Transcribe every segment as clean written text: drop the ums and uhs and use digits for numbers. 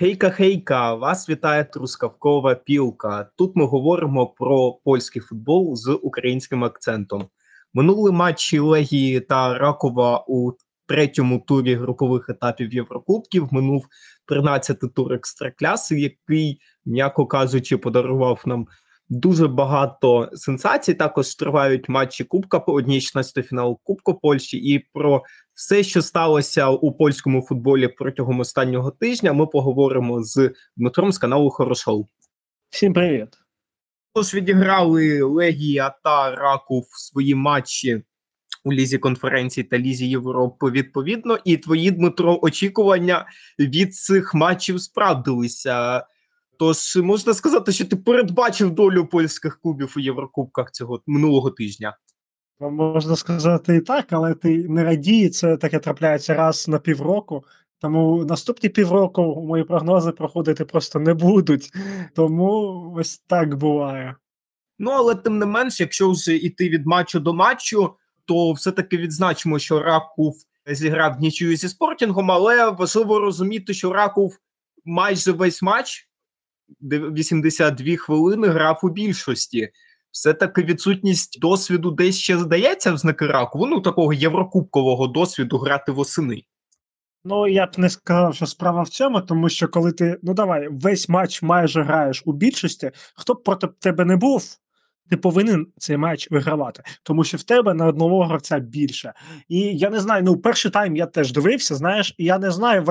Хейка-хейка, вас вітає Трускавкова пілка. Тут ми говоримо про польський футбол з українським акцентом. Минули матчі Легії та Ракува у третьому турі групових етапів Єврокубків. Минув 13-й тур Екстракляси, який, м'яко кажучи, подарував нам дуже багато сенсацій. Також тривають матчі Кубка, по одній 16-й фіналу Кубку Польщі. І про все, що сталося у польському футболі протягом останнього тижня, ми поговоримо з Дмитром з каналу Хоро Шоу. Всім привіт! Тож відіграли Легія та Ракув свої матчі у Лізі конференції та Лізі Європи відповідно. І твої, Дмитро, очікування від цих матчів справдилися. Тож можна сказати, що ти передбачив долю польських клубів у Єврокубках цього минулого тижня. Можна сказати і так, але ти не радій, це таке трапляється раз на півроку. Тому наступні півроку мої прогнози проходити просто не будуть. Тому ось так буває. Ну, але тим не менш, якщо вже йти від матчу до матчу, то все-таки відзначимо, що Ракув зіграв нічию зі Спортінгом, але важливо розуміти, що Ракув майже весь матч, 82 хвилини, грав у більшості. Все-таки відсутність досвіду десь ще здається в знаки Ракуву, ну, такого єврокубкового досвіду грати восени. Ну, я б не сказав, що справа в цьому, тому що коли ти, весь матч майже граєш у більшості, хто б проти тебе не був, ти повинен цей матч вигравати, тому що в тебе на одного гравця більше. І я не знаю, перший тайм я теж дивився, і я не знаю,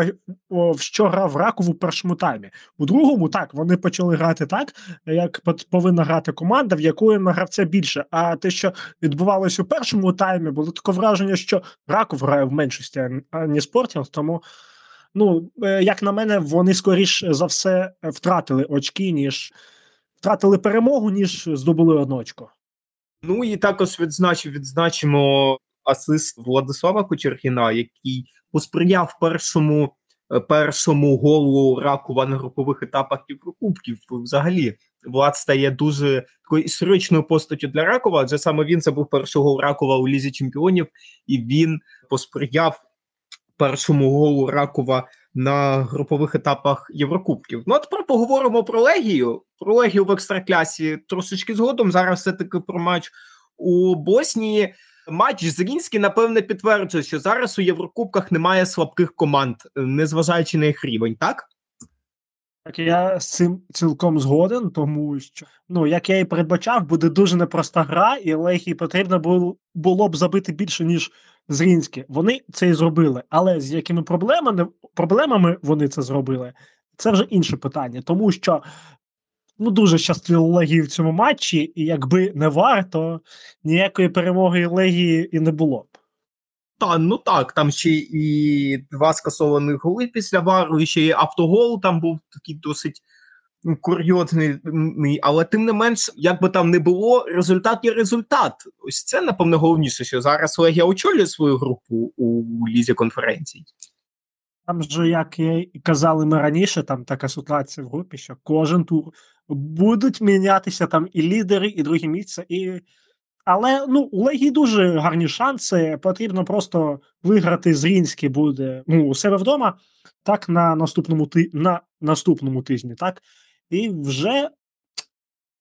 в що грав Раков у першому таймі. У другому, так, вони почали грати так, як повинна грати команда, в якої на гравця більше. А те, що відбувалося у першому таймі, було таке враження, що Раков грає в меншості, а не Спортінг, тому... як на мене, вони, скоріш за все, втратили очки, ніж... Втратили перемогу, ніж здобули одну очко. Ну і також відзначимо асист Владислава Кочергіна, який посприяв першому голу Ракова на групових етапах Єврокубків. Взагалі, Влад стає дуже такою історичною постаттю для Ракова, адже саме він забув перший гол Ракова у Лізі чемпіонів, і він посприяв першому голу Ракова на групових етапах Єврокубків. Ну, а тепер поговоримо про Легію. Про Легію в екстраклясі трошечки згодом. Зараз все-таки про матч у Боснії. Матч Зріньскі, напевне, підтверджує, що зараз у Єврокубках немає слабких команд, незважаючи на їх рівень, так? Так, я з цим цілком згоден, тому що, як я і передбачав, буде дуже непроста гра, і Легії потрібно було б забити більше, ніж Зріньскі. Вони це і зробили, але з якими проблемами вони це зробили, це вже інше питання, тому що дуже щастило Легії в цьому матчі, і якби не варто, ніякої перемоги Легії і не було б. Так, там ще і два скасованих голи після вару, і ще і автогол там був такий досить курйозний, але тим не менш, як би там не було, результат є результат. Ось це, напевно, головніше, що зараз Легія очолює свою групу у Лізі конференцій. Там же, як і казали ми раніше, там така ситуація в групі, що кожен тур будуть мінятися там і лідери, і друге місце, і... Але, у Легії дуже гарні шанси, потрібно просто виграти Зріньскі буде, у себе вдома, так, на наступному тижні, так, і вже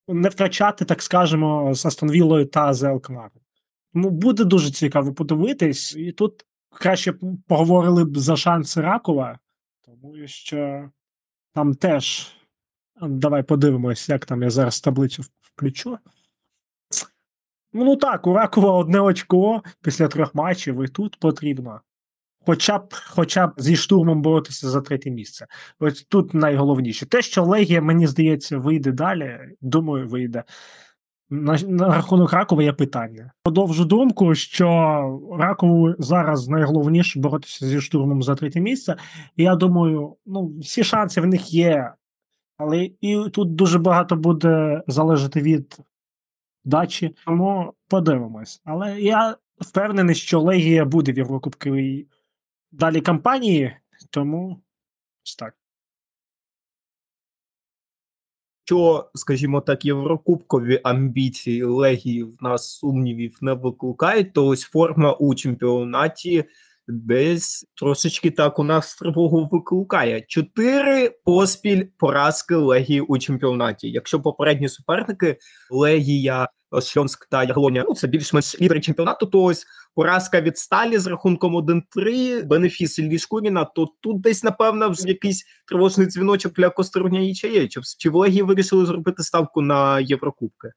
не втрачати, так скажемо, з Астон Віллою та Зелкмаром. Тому буде дуже цікаво подивитись, і тут краще поговорили б за шанси Ракова, тому що там теж, давай подивимось, як там я зараз таблицю включу. У Ракова одне очко після 3 матчів, і тут потрібно хоча б зі штурмом боротися за 3 місце. Ось тут найголовніше. Те, що Легія, мені здається, вийде далі, думаю, вийде. На рахунок Ракова є питання. Подовжу думку, що Ракову зараз найголовніше боротися зі штурмом за 3 місце. І я думаю, всі шанси в них є, але і тут дуже багато буде залежати від дачі, тому подивимось. Але я впевнений, що Легія буде в Єврокубковій далі кампанії, тому так. Що, скажімо так, єврокубкові амбіції Легії в нас сумнівів не викликають, то ось форма у чемпіонаті десь трошечки так у нас тривогу викликає. 4 поспіль поразки Легії у чемпіонаті. Якщо попередні суперники Легія, Сльонськ та Яглоня, ну це більш-менш лідери чемпіонату, то ось поразка від Сталі з рахунком 1-3, бенефіс Іллі Шкуріна, то тут десь, напевно, вже якийсь тривожний дзвіночок для Костерня і Чаєчів. Чи в Легії вирішили зробити ставку на Єврокубки?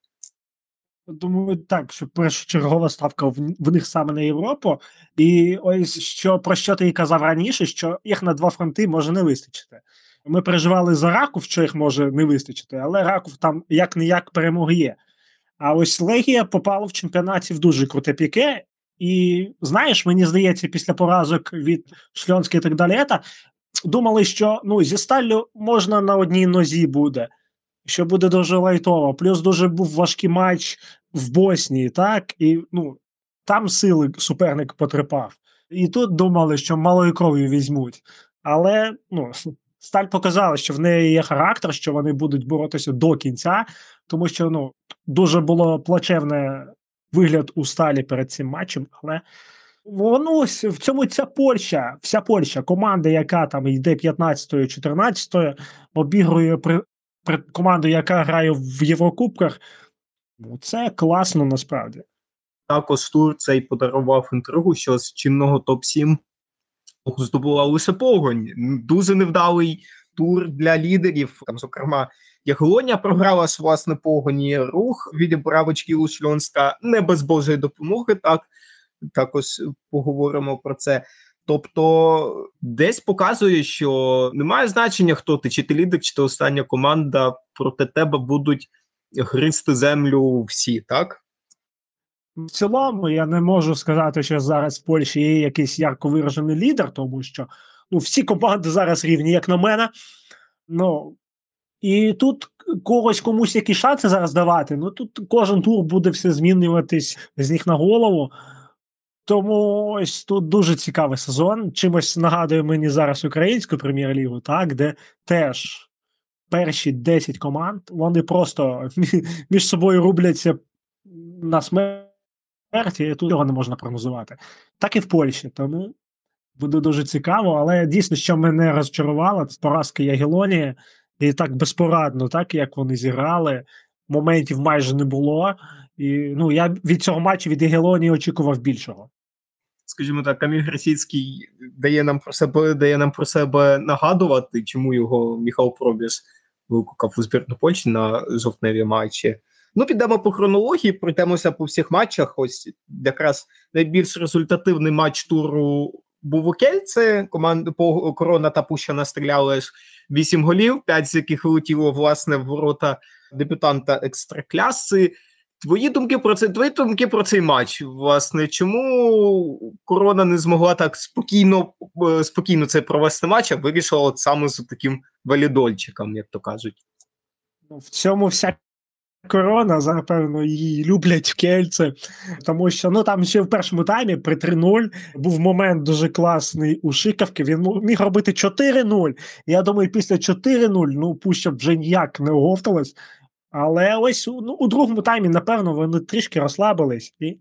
Думаю, так, що першочергова ставка в них саме на Європу. І ось що, про що ти і казав раніше, що їх на два фронти може не вистачити. Ми переживали за Ракув, що їх може не вистачити, але Ракув там як-не-як перемоги є. А ось Легія попала в чемпіонаті в дуже круте піке. І, знаєш, мені здається, після поразок від Сльонська і так далі, думали, що зі Сталлю можна на одній нозі буде, що буде дуже лайтово. Плюс дуже був важкий матч в Боснії, так? І там сили суперник потрепав. І тут думали, що малою кров'ю візьмуть. Але, Сталь показала, що в неї є характер, що вони будуть боротися до кінця, тому що, дуже було плачевне вигляд у Сталі перед цим матчем, але в цьому вся Польща, команда, яка там йде 15-ю, 14-ю, обігрує команду, яка грає в Єврокубках, це класно насправді. Також тур цей подарував інтригу, що з чинного топ-7 здобула лише Погонь. Дуже невдалий тур для лідерів. Там, зокрема, Яглоня програла з власне Погоні, Рух відібрав очки у Сльонська не без Божої допомоги, так? Також поговоримо про це. Тобто десь показує, що немає значення, хто ти, чи ти лідер, чи ти остання команда, проти тебе будуть гризти землю всі, так? В цілому я не можу сказати, що зараз в Польщі є якийсь ярко виражений лідер, тому що всі команди зараз рівні, як на мене. І тут комусь які шанси зараз давати, тут кожен тур буде все змінюватись з ніг на голову. Тому ось тут дуже цікавий сезон. Чимось нагадує мені зараз українську прем'єр-лігу, так, де теж перші 10 команд, вони просто між собою рубляться на смерті, і тут його не можна прогнозувати. Так і в Польщі, тому буде дуже цікаво. Але дійсно, що мене розчарувало, це поразка Ягелонії, і так безпорадно, так, як вони зіграли, моментів майже не було. І, я від цього матчу, від Ягелонії очікував більшого. Скажімо так, Каміль Грасіцький дає нам про себе нагадувати, чому його Міхал Пробіс викликав у збірну Польщі на жовтневі матчі. Підемо по хронології, пройдемося по всіх матчах. Ось якраз найбільш результативний матч туру був у Кельце. Команди Корона та Пуща настріляли 8 голів, 5 з яких влетіло, власне, в ворота дебютанта Екстракляси. Твої думки про цей матч, власне, чому Корона не змогла так спокійно це провести матч, а вирішила от саме з таким валідольчиком, як то кажуть? В цьому вся Корона, напевно, її люблять в Кельце, тому що, там ще в першому таймі при 3-0 був момент дуже класний у Шикавки, він міг робити 4-0, я думаю, після 4-0, Пуща вже ніяк не оговталась. Але ось у другому таймі, напевно, вони трішки розслабились і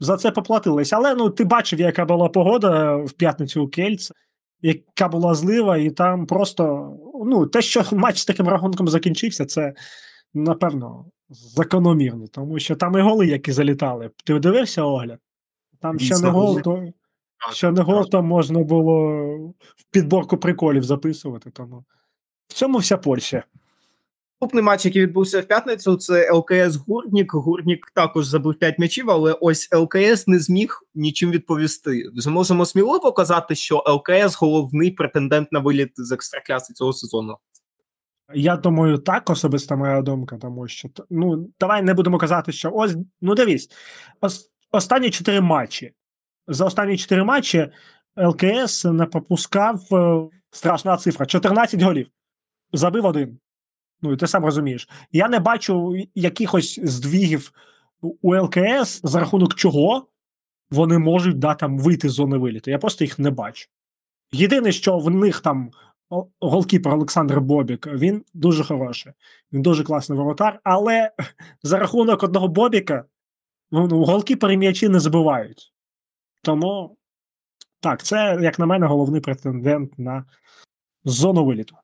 за це поплатились. Але ти бачив, яка була погода в п'ятницю у Кельц, яка була злива, і там просто те, що матч з таким рахунком закінчився, це, напевно, закономірно. Тому що там і голи, які залітали. Ти дивився огляд? Там ще не гол, там можна було в підборку приколів записувати. Тому в цьому вся Польща. Наступний матч, який відбувся в п'ятницю, це ЛКС Гурнік. Гурнік також забив 5 м'ячів, але ось ЛКС не зміг нічим відповісти. Можемо сміливо казати, що ЛКС головний претендент на виліт з Екстракляси цього сезону. Я думаю, так, особиста моя думка, тому що давай не будемо казати, що ось, дивись, останні 4 матчі. За останні 4 матчі ЛКС не пропускав, страшна цифра, 14 голів. Забив 1. І ти сам розумієш. Я не бачу якихось здвігів у ЛКС, за рахунок чого вони можуть вийти з зони виліту. Я просто їх не бачу. Єдине, що в них там голкіпер Олександр Бобік, він дуже хороший. Він дуже класний воротар, але за рахунок одного Бобіка голкіпери м'ячі не забивають. Тому Так, це, як на мене, головний претендент на зону виліту.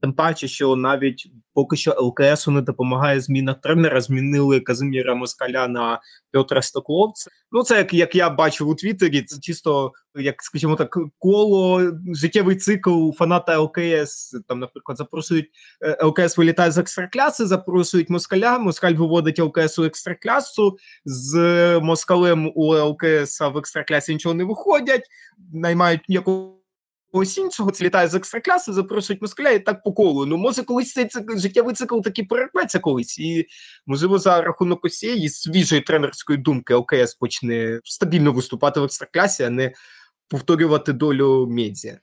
Тим паче, що навіть поки що ЛКСу не допомагає зміна тренера, змінили Казиміра Москаля на Петра Стокловця. Ну, це, як я бачив у Твіттері, це чисто, як, скажімо так, коло, життєвий цикл фаната ЛКС. Там, наприклад, запросують, ЛКС вилітає з екстракляси, запросують Москаля, Москаль виводить ЛКС у екстраклясу, з Москалем у ЛКС в екстраклясі нічого не виходять, наймають якогось іншого, це літає з екстракляси, запрошують Москаля і так по колу. Ну, може, колись цей життєвий цикл таки перерветься колись. І, можливо, за рахунок усієї свіжої тренерської думки ЛКС почне стабільно виступати в екстраклясі, а не повторювати долю медіа.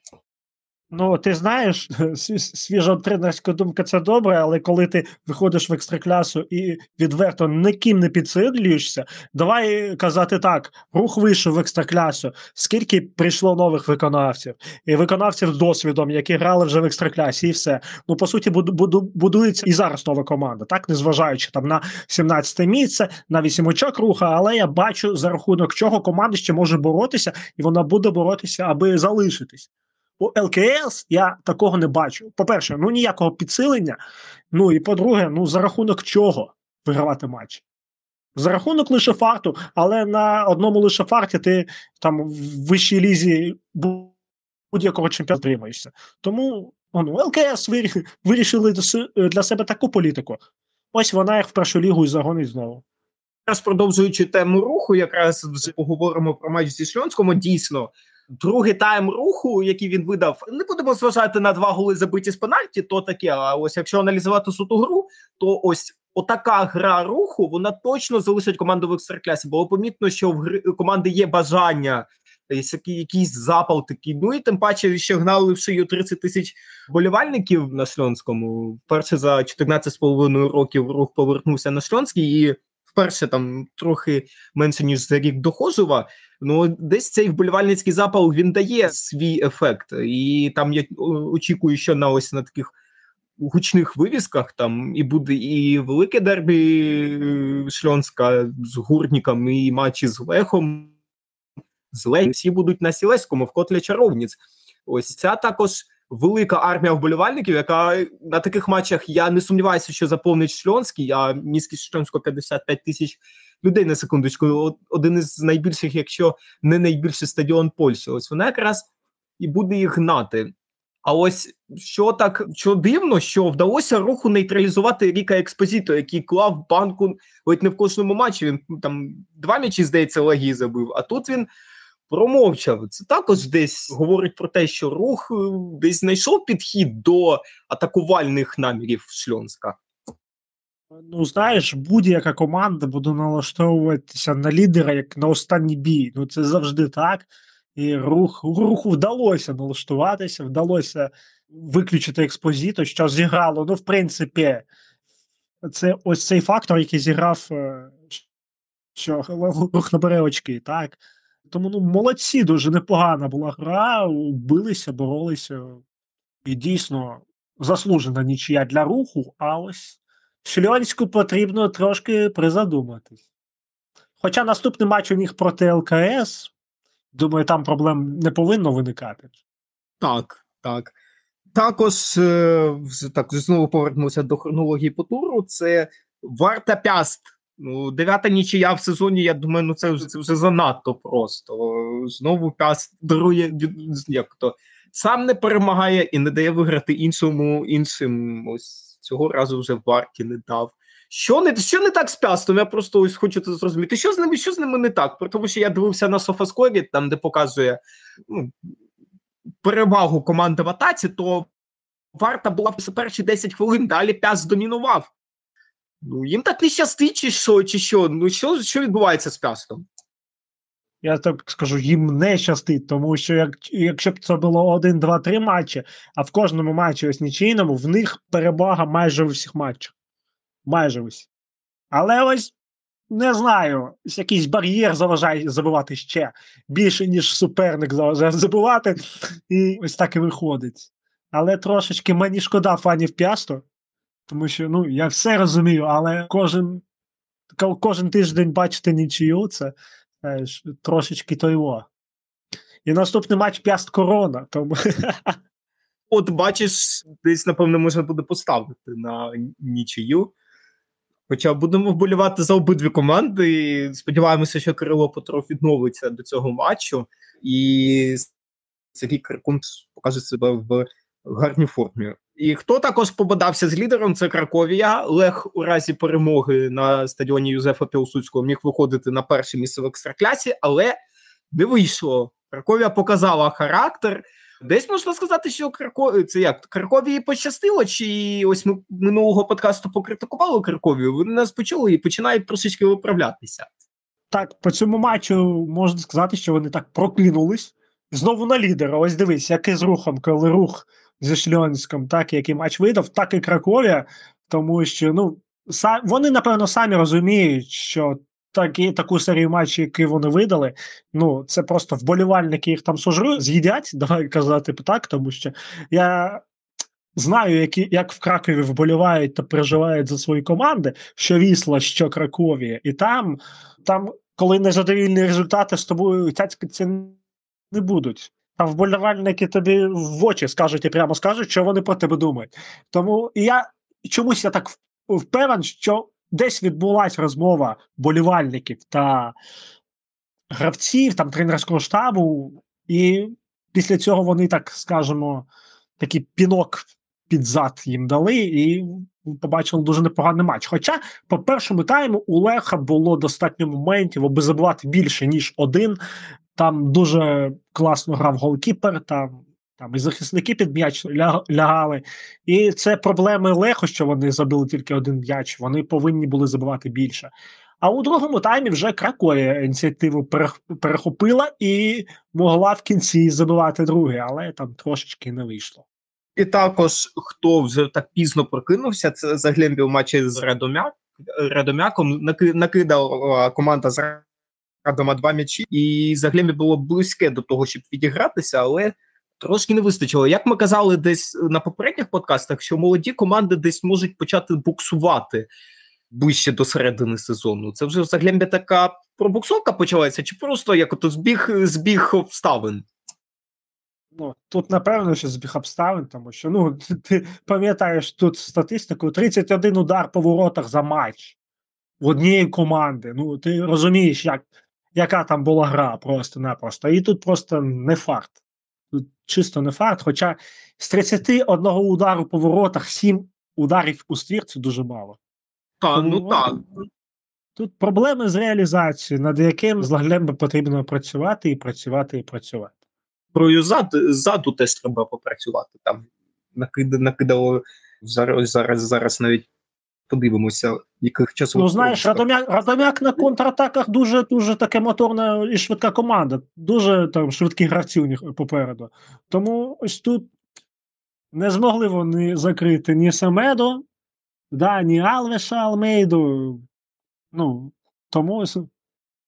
Ну, ти знаєш, свіжа тренерська думка – це добре, але коли ти виходиш в екстраклясу і відверто ніким не підсилюєшся, давай казати так, рух вийшов в екстраклясу, скільки прийшло нових виконавців, і виконавців з досвідом, які грали вже в екстраклясі, і все. Ну, по суті, будується і зараз нова команда, так, незважаючи там на 17-те місце, на 8 очок руха, але я бачу, за рахунок чого команда ще може боротися, і вона буде боротися, аби залишитись. У ЛКС я такого не бачу. По-перше, ну ніякого підсилення. Ну і по-друге, ну за рахунок чого вигравати матч? За рахунок лише фарту, але на одному лише фарті ти там в вищій лізі будь-якого чемпіона тримаєшся. Тому ЛКС вирішили для себе таку політику. Ось вона їх в першу лігу і загонить знову. Якраз продовжуючи тему руху, якраз поговоримо про матч зі Сльонському. Дійсно, другий тайм руху, який він видав, не будемо зважати на 2 голи забиті з пенальті, то таке, а ось якщо аналізувати суту гру, то ось отака гра руху, вона точно залишить команду в екстраклясі, бо помітно, що в гри команди є бажання, якийсь запал такий, ну і тим паче, що гнали в шию 30 тисяч болівальників на Сльонському, вперше за 14,5 років рух повернувся на Сльонський, і перше, там, трохи менше, ніж за рік до Хожева, ну, десь цей вболівальницький запал, він дає свій ефект. І там я очікую, що на таких гучних вивісках, там, і буде і велике дербі Сльонська з Гурніком, і матчі з Лехом, з Лех, всі будуть на Сілеському, в котлі чаровниць. Ось ця також велика армія вболівальників, яка на таких матчах, я не сумніваюся, що заповнить Сльонський, а міський Сльонського 55 тисяч людей на секундочку. Один із найбільших, якщо не найбільший стадіон Польщі. Ось вона якраз і буде їх гнати. А ось що дивно, що вдалося руху нейтралізувати Ріка Експозіто, який клав банку ледь не в кожному матчі. Він там 2 м'ячі, здається, Легії забив, а тут він промовчав. Це також десь говорить про те, що рух десь знайшов підхід до атакувальних намірів Сльонська. Ну, знаєш, будь-яка команда буде налаштовуватися на лідера, як на останній бій. Ну, це завжди так. І руху вдалося налаштуватися, вдалося виключити Експозіто, що зіграло. Ну, в принципі, це ось цей фактор, який зіграв, що рух набере очки, так? Тому, молодці, дуже непогана була гра, билися, боролися, і дійсно заслужена нічия для руху, а ось Сльонську потрібно трошки призадуматись. Хоча наступний матч у них проти ЛКС, думаю, там проблем не повинно виникати. Так. Також, знову повернемося до хронології по туру, це Варта П'яст. 9-та нічия в сезоні, я думаю, це вже занадто просто. Знову П'яст дарує, сам не перемагає і не дає виграти іншим. Ось цього разу вже Варті не дав. Що не так з П'ястом? Я просто ось хочу це зрозуміти. Що з ними не так? Тому що я дивився на Софаскорі, там де показує перевагу команди в атаці, то Варта була в перші 10 хвилин, далі П'яст домінував. Ну, їм так не щастить, чи що? Ну, що відбувається з П'ястом? Я так скажу, їм не щастить, тому що якщо б це було 1-2-3 матчі, а в кожному матчі ось нічийному, в них перевага майже у всіх матчах. Майже ось. Але ось, не знаю, якийсь бар'єр заважає забивати ще. Більше, ніж суперник заважає забивати. І ось так і виходить. Але трошечки мені шкода фанів П'ясту. Тому що, я все розумію, але кожен тиждень бачити нічию, це трошечки той. І наступний матч П'яст-Корона. Тому... От бачиш, десь, напевно, можна буде поставити на нічию. Хоча будемо вболівати за обидві команди. І сподіваємося, що Кирило Петров відновиться до цього матчу. І Сергій Крикун покаже себе в гарній формі. І хто також побадався з лідером, це Краковія. Лех у разі перемоги на стадіоні Юзефа Пілсудського міг виходити на перше місце в екстраклясі, але не вийшло. Краковія показала характер. Десь можна сказати, що Краковії пощастило, чи ось ми минулого подкасту покритикували Краковію, вони нас почули і починають трошечки виправлятися. Так, по цьому матчу можна сказати, що вони так проклинулись. Знову на лідера. Ось дивись, як і з Рухом, коли Рух зі Сльонськом, так який матч видав, так і Краковія, тому що, ну, вони, напевно, самі розуміють, що таку серію матчів, які вони видали, ну, це просто вболівальники їх там з'їдять, давай казати так, тому що я знаю, як в Кракові вболівають та переживають за свої команди, що Вісла, що Краковія, і там коли незадовільні результати з тобою цяцькаться не будуть. А вболівальники тобі в очі скажуть і прямо скажуть, що вони про тебе думають. Тому я так впевнений, що десь відбулася розмова болівальників та гравців, там тренерського штабу, і після цього вони, так скажемо, такий пінок під зад їм дали і побачили дуже непоганий матч. Хоча по першому тайму у Леха було достатньо моментів, аби забивати більше, ніж один. Там дуже класно грав голкіпер, там і захисники під м'яч лягали. І це проблеми Леху, що вони забили тільки один м'яч, вони повинні були забивати більше. А у другому таймі вже Краковія ініціативу перехопила і могла в кінці забивати другий, але там трошечки не вийшло. І також, хто вже так пізно прокинувся, це Заглембє у матчі з Радомяком, накидала команда з Радома два м'ячі, і Заглембє було близьке до того, щоб відігратися, але трошки не вистачило. Як ми казали десь на попередніх подкастах, що молоді команди десь можуть почати буксувати ближче до середини сезону. Це вже Заглембє така пробуксовка почалася, чи просто як ото збіг обставин? Ну, тут, напевно, що збіг обставин, тому що, ну, ти пам'ятаєш тут статистику, 31 удар по воротах за матч в однієї команди. Ну, ти розумієш, яка там була гра просто-напросто. І тут просто не фарт. Тут чисто не фарт, хоча з 31 удару по воротах 7 ударів у ствір – це дуже мало. Та, тому, ну так. Тут проблеми з реалізацією, над яким Заглембє потрібно працювати і працювати, і працювати. Про ззаду теж треба попрацювати. Там накидало зараз навіть подивимося, яких часу... Ну, знаєш, Радомяк на контратаках дуже таке моторна і швидка команда. Дуже там швидкі гравці у них попереду. Тому ось тут не змогли вони закрити ні Семедо, ні Алвеша Алмейду. Ну, тому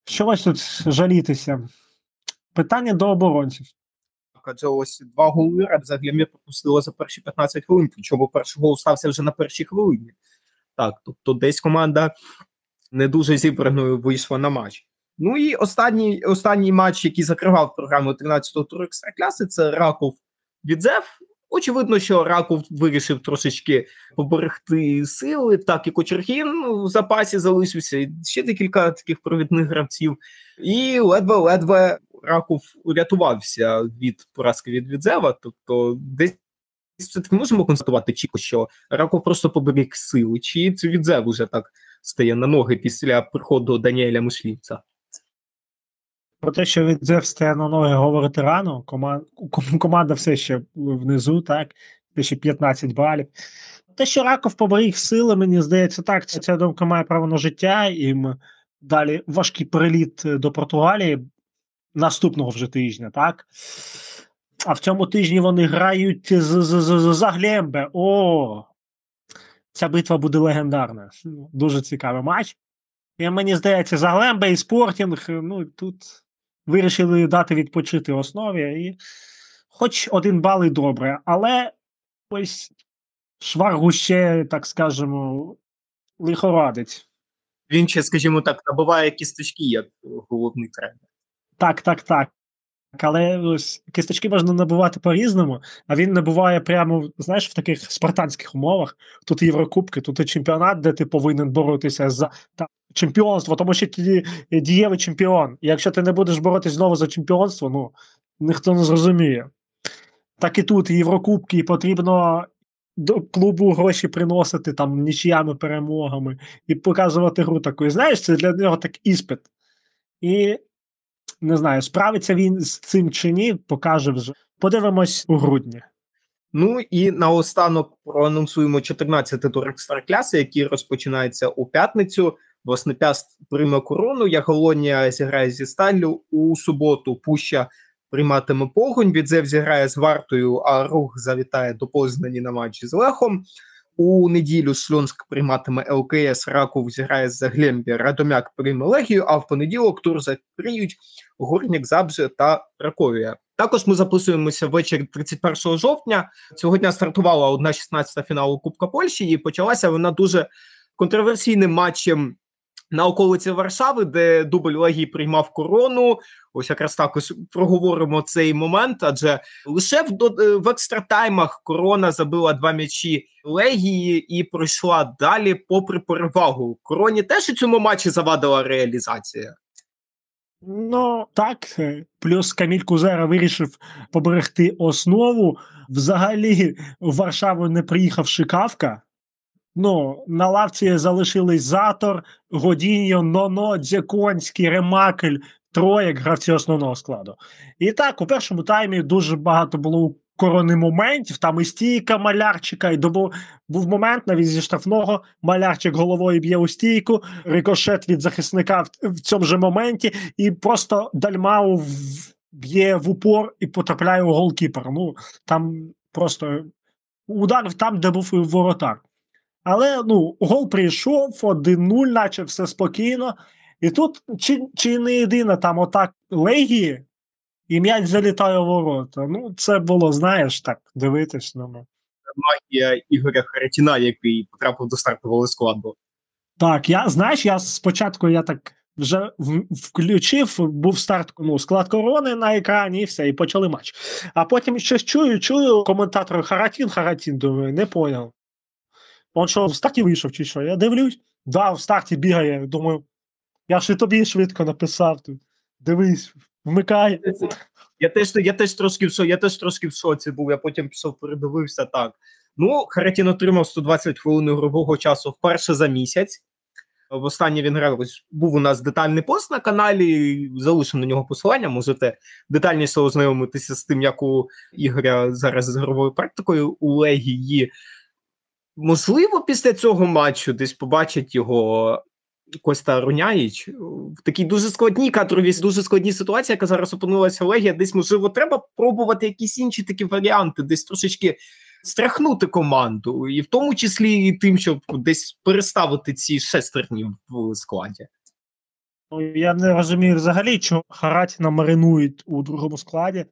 чогось тут жалітися. Питання до оборонців. Адже ось два голи Радзаглембє пропустило за перші 15 хвилин, причому перший гол стався вже на першій хвилині. Так, тобто десь команда не дуже зібраною вийшла на матч. Ну і останній матч, який закривав програму 13-го туру екстракляси, це Ракув-Відзев. Очевидно, що Ракув вирішив трошечки поберегти сили, так і Кочергін в запасі залишився, і ще декілька таких провідних гравців. І ледве-ледве Ракув урятувався від поразки від Відзева, тобто десь все-таки можемо констатувати чітко, що Раков просто поберіг сили, чи це Відзев уже так стає на ноги після приходу Даніеля Мушлівця? Про те, що Відзев стає на ноги, говорити рано. Команда все ще внизу, так? Це ще 15 балів. Те, що Раков поберіг сили, мені здається, так, ця думка має право на життя, їм далі важкий переліт до Португалії наступного вже тижня, так? А в цьому тижні вони грають з Заглембє. О, ця битва буде легендарна. Дуже цікавий матч. І мені здається, Заглембє і Спортінг, ну, тут вирішили дати відпочити основі. І хоч один бал і добре, але ось Шваргу ще, так скажемо, лихорадить. Він ще, скажімо так, набиває кісточки, як головний тренер. Так. але ось, кісточки можна набувати по-різному, а він набуває прямо, знаєш, в таких спартанських умовах. Тут Єврокубки, тут і чемпіонат, де ти повинен боротися за чемпіонство, тому що ти дієвий чемпіон. І якщо ти не будеш боротися знову за чемпіонство, ну, ніхто не зрозуміє. Так і тут, і Єврокубки, і потрібно до клубу гроші приносити там нічиями, перемогами, і показувати гру таку. І знаєш, це для нього так іспит. І не знаю, справиться він з цим чи ні, покаже вже. Подивимось у грудні. Ну і наостанок проанонсуємо 14-й тур екстракляси, який розпочинається у п'ятницю. Власне, П'яст прийме Корону, Яглоня зіграє зі Сталлю у суботу, Пуща прийматиме Погонь, Відзев зіграє з Вартою, а Рух завітає до Познані на матчі з Лехом. У неділю Сльонськ прийматиме ЛКС, Ракув зіграє з Заглембє, Радомяк прийме Легію, а в понеділок тур закриють Гурнік, Забже та Краковія. Також ми записуємося ввечері 31 жовтня. Цього дня стартувала 1/16 фіналу Кубка Польщі, і почалася вона дуже контроверсійним матчем на околиці Варшави, де дубль Легії приймав Корону. Ось якраз також проговоримо цей момент, адже лише в екстратаймах Корона забила 2 м'ячі Легії і пройшла далі попри перевагу. Короні теж у цьому матчі завадила реалізація? Ну, так. Плюс Каміль Кузера вирішив поберегти основу. Взагалі в Варшаву не приїхав Шикавка. Ну, на лавці залишились Затор, Годіньо, Ноно, Дзяконський, Ремакель, троє гравці основного складу. І так, у першому таймі дуже багато було у Корони моментів. Там і стійка Малярчика, і був момент навіть зі штрафного. Малярчик головою б'є у стійку, рикошет від захисника в цьому же моменті, і просто Дальмау б'є в упор і потрапляє у голкіпер. Ну, там просто удар там, де був воротар. Але, ну, гол прийшов, 1-0, наче все спокійно. І тут чи не єдина там отак Легії, і м'яч залітає у ворота. Ну, це було, знаєш, так, дивитись на мене. Магія Ігоря Харатіна, який потрапив до стартового складу. Так, я спочатку так вже включив, був старт, ну, склад Корони на екрані, і все, і почали матч. А потім щось чую, коментатор Харатін, думаю, не поняв. Он що, в старті вийшов чи що? Я дивлюсь, да, в старті бігає, думаю, я ж і тобі швидко написав тут, дивись, вмикай. Я теж трошки в шоці був, я потім пішов, передивився, так. Ну, Харатін отримав 120 хвилин ігрового часу вперше за місяць. Востаннє він грав, був у нас детальний пост на каналі, залишив на нього посилання, можете детальніше ознайомитися з тим, як у Ігоря зараз з ігровою практикою у Легії. Можливо, після цього матчу десь побачить його Коста Руняїч в такій дуже складній кадровій, дуже складній ситуації, яка зараз опинилася Легія. Десь, можливо, треба пробувати якісь інші такі варіанти, десь трошечки страхнути команду, і в тому числі і тим, щоб десь переставити ці шестерні в складі. Я не розумію взагалі, чого Харатіна маринують у другому складі,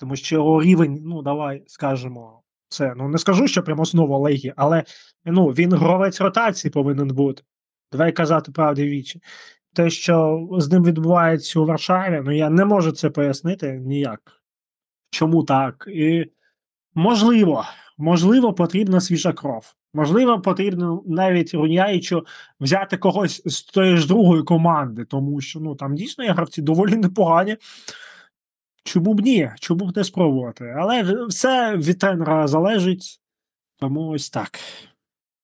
тому що його рівень, ну, давай, скажемо, це, ну, не скажу, що прямо знову Легії, але, ну, він гравець ротації повинен бути. Давай казати правді вічі. Те, що з ним відбувається у Варшаві, ну, я не можу це пояснити ніяк. Чому так? І можливо, потрібна свіжа кров. Можливо, потрібно навіть Руняїчу взяти когось з тої ж другої команди, тому що, ну, там дійсно є гравці доволі непогані. Чому б ні? Чому б не спробувати? Але все від тренера залежить, тому ось так.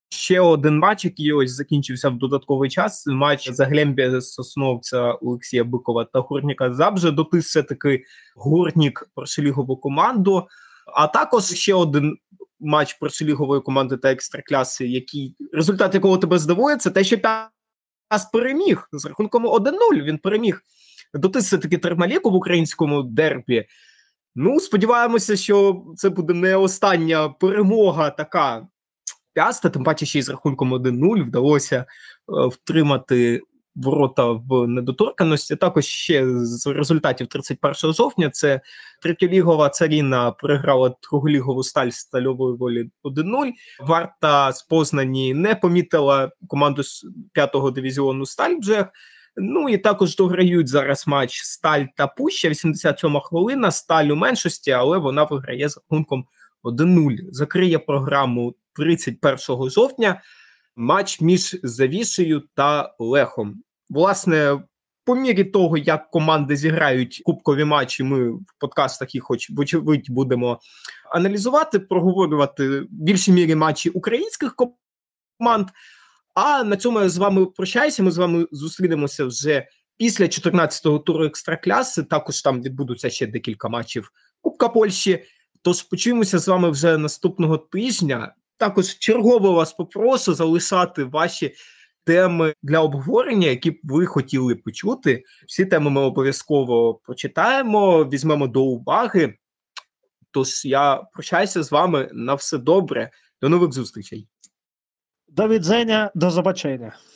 Ще один матч, який ось закінчився в додатковий час. Матч Заглембє Сосновця Олексія Бикова та Гурніка Забже. Допис все-таки Гурнік першолігову команду. А також ще один матч першолігової команди та екстракляси, який, результат якого тебе здивує, це те, що П'яст переміг. З рахунком 1-0 він переміг. Дотис все-таки Термаліку в українському дербі. Ну, сподіваємося, що це буде не остання перемога така П'яста, тим паче ще й з рахунком 1-0 вдалося втримати ворота в недоторканості. Також ще з результатів 31 жовтня це третьолігова Царіна переграла друголігову Сталь з Стальової Волі 1-0. Варта з Познані не помітила команду з 5-го дивізіону Сталь Бжех. Ну і також дограють зараз матч Сталь та Пуща, 87-ма хвилина, Сталь у меншості, але вона виграє з рахунком 1-0. Закриє програму 31 жовтня матч між Завішею та Лехом. Власне, по мірі того, як команди зіграють кубкові матчі, ми в подкастах їх хоч вочевидь будемо аналізувати, проговорювати в більшій мірі матчі українських команд. А на цьому я з вами прощаюся, ми з вами зустрінемося вже після 14-го туру Екстракляси, також там відбудуться ще декілька матчів Кубка Польщі, тож почуємося з вами вже наступного тижня. Також чергово вас попрошу залишати ваші теми для обговорення, які б ви хотіли почути. Всі теми ми обов'язково прочитаємо, візьмемо до уваги. Тож я прощаюся з вами, на все добре, до нових зустрічей. До відзення, до побачення.